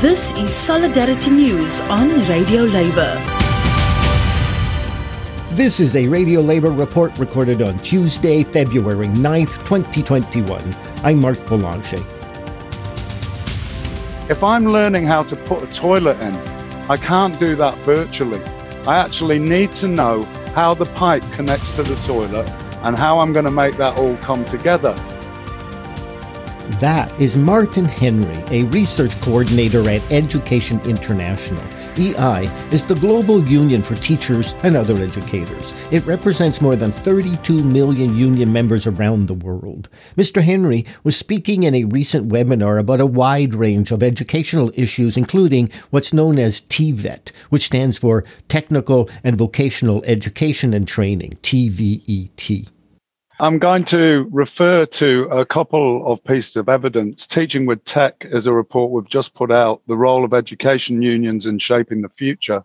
This is Solidarity News on Radio Labour. This is a Radio Labour report recorded on Tuesday, February 9th, 2021. I'm Mark Boulanger. If I'm learning how to put a toilet in, I can't do that virtually. I actually need to know how the pipe connects to the toilet and how I'm going to make that all come together. That is Martin Henry, a research coordinator at Education International. EI is the global union for teachers and other educators. It represents more than 32 million union members around the world. Mr. Henry was speaking in a recent webinar about a wide range of educational issues, including what's known as TVET, which stands for Technical and Vocational Education and Training, TVET. I'm going to refer to a couple of pieces of evidence. Teaching with Tech is a report we've just put out, The Role of Education Unions in Shaping the Future.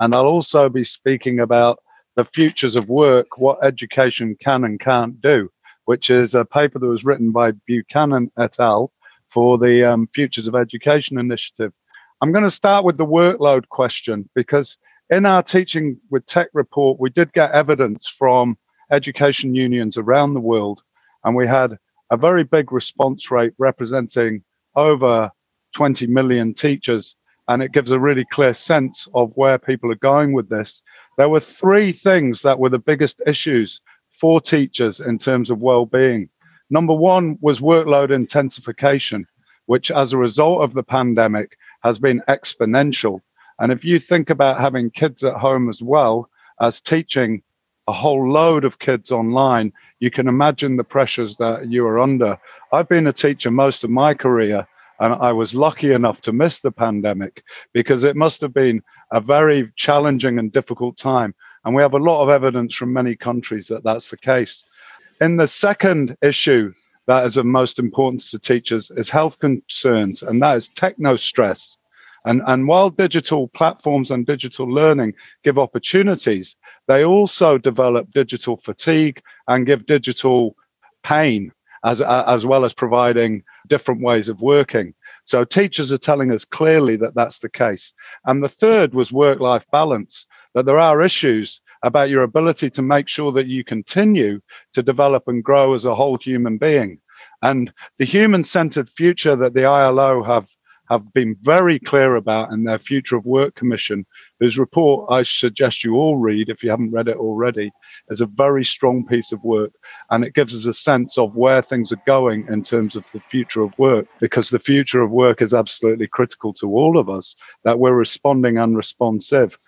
And I'll also be speaking about the Futures of Work, What Education Can and Can't Do, which is a paper that was written by Buchanan et al. For the Futures of Education Initiative. I'm going to start with the workload question, because in our Teaching with Tech report, we did get evidence from education unions around the world, and we had a very big response rate representing over 20 million teachers, and it gives a really clear sense of where people are going with this. There were three things that were the biggest issues for teachers in terms of well-being. Number one was workload intensification, which as a result of the pandemic has been exponential. And if you think about having kids at home as well as teaching a whole load of kids online, you can imagine the pressures that you are under. I've been a teacher most of my career, and I was lucky enough to miss the pandemic because it must have been a very challenging and difficult time. And we have a lot of evidence from many countries that that's the case. And the second issue that is of most importance to teachers is health concerns, and that is techno-stress. And while digital platforms and digital learning give opportunities, they also develop digital fatigue and give digital pain, as well as providing different ways of working. So teachers are telling us clearly that that's the case. And the third was work-life balance, that there are issues about your ability to make sure that you continue to develop and grow as a whole human being. And the human-centered future that the ILO have been very clear about in their Future of Work Commission, whose report I suggest you all read if you haven't read it already, is a very strong piece of work. And it gives us a sense of where things are going in terms of the future of work, because the future of work is absolutely critical to all of us, that we're responding and responsive.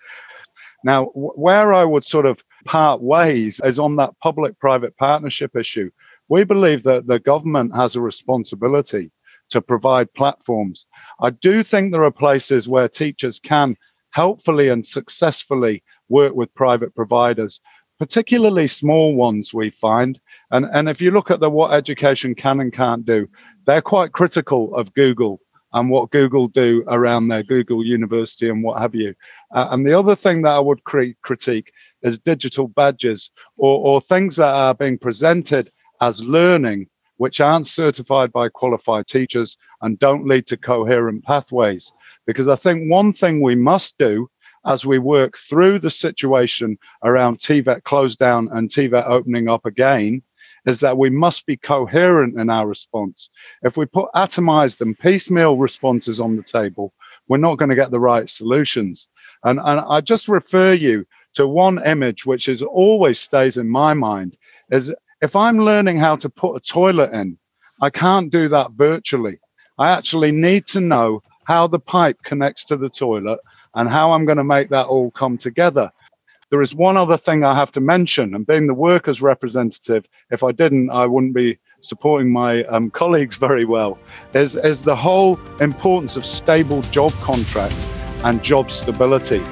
Now, where I would sort of part ways is on that public-private partnership issue. We believe that the government has a responsibility to provide platforms. I do think there are places where teachers can helpfully and successfully work with private providers, particularly small ones we find. And if you look at the What Education Can and Can't Do, they're quite critical of Google and what Google do around their Google University and what have you. And the other thing that I would critique is digital badges or things that are being presented as learning which aren't certified by qualified teachers and don't lead to coherent pathways. Because I think one thing we must do as we work through the situation around TVET closed down and TVET opening up again is that we must be coherent in our response. If we put atomized and piecemeal responses on the table, we're not going to get the right solutions. And I just refer you to one image which is always stays in my mind is, if I'm learning how to put a toilet in, I can't do that virtually. I actually need to know how the pipe connects to the toilet and how I'm going to make that all come together. There is one other thing I have to mention, and being the workers' representative, if I didn't, I wouldn't be supporting my colleagues very well, is the whole importance of stable job contracts and job stability.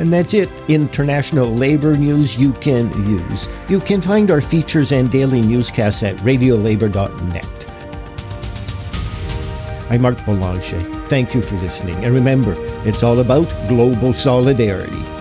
And that's it, international labor news you can use. You can find our features and daily newscasts at radiolabor.net. I'm Mark Boulanger. Thank you for listening. And remember, it's all about global solidarity.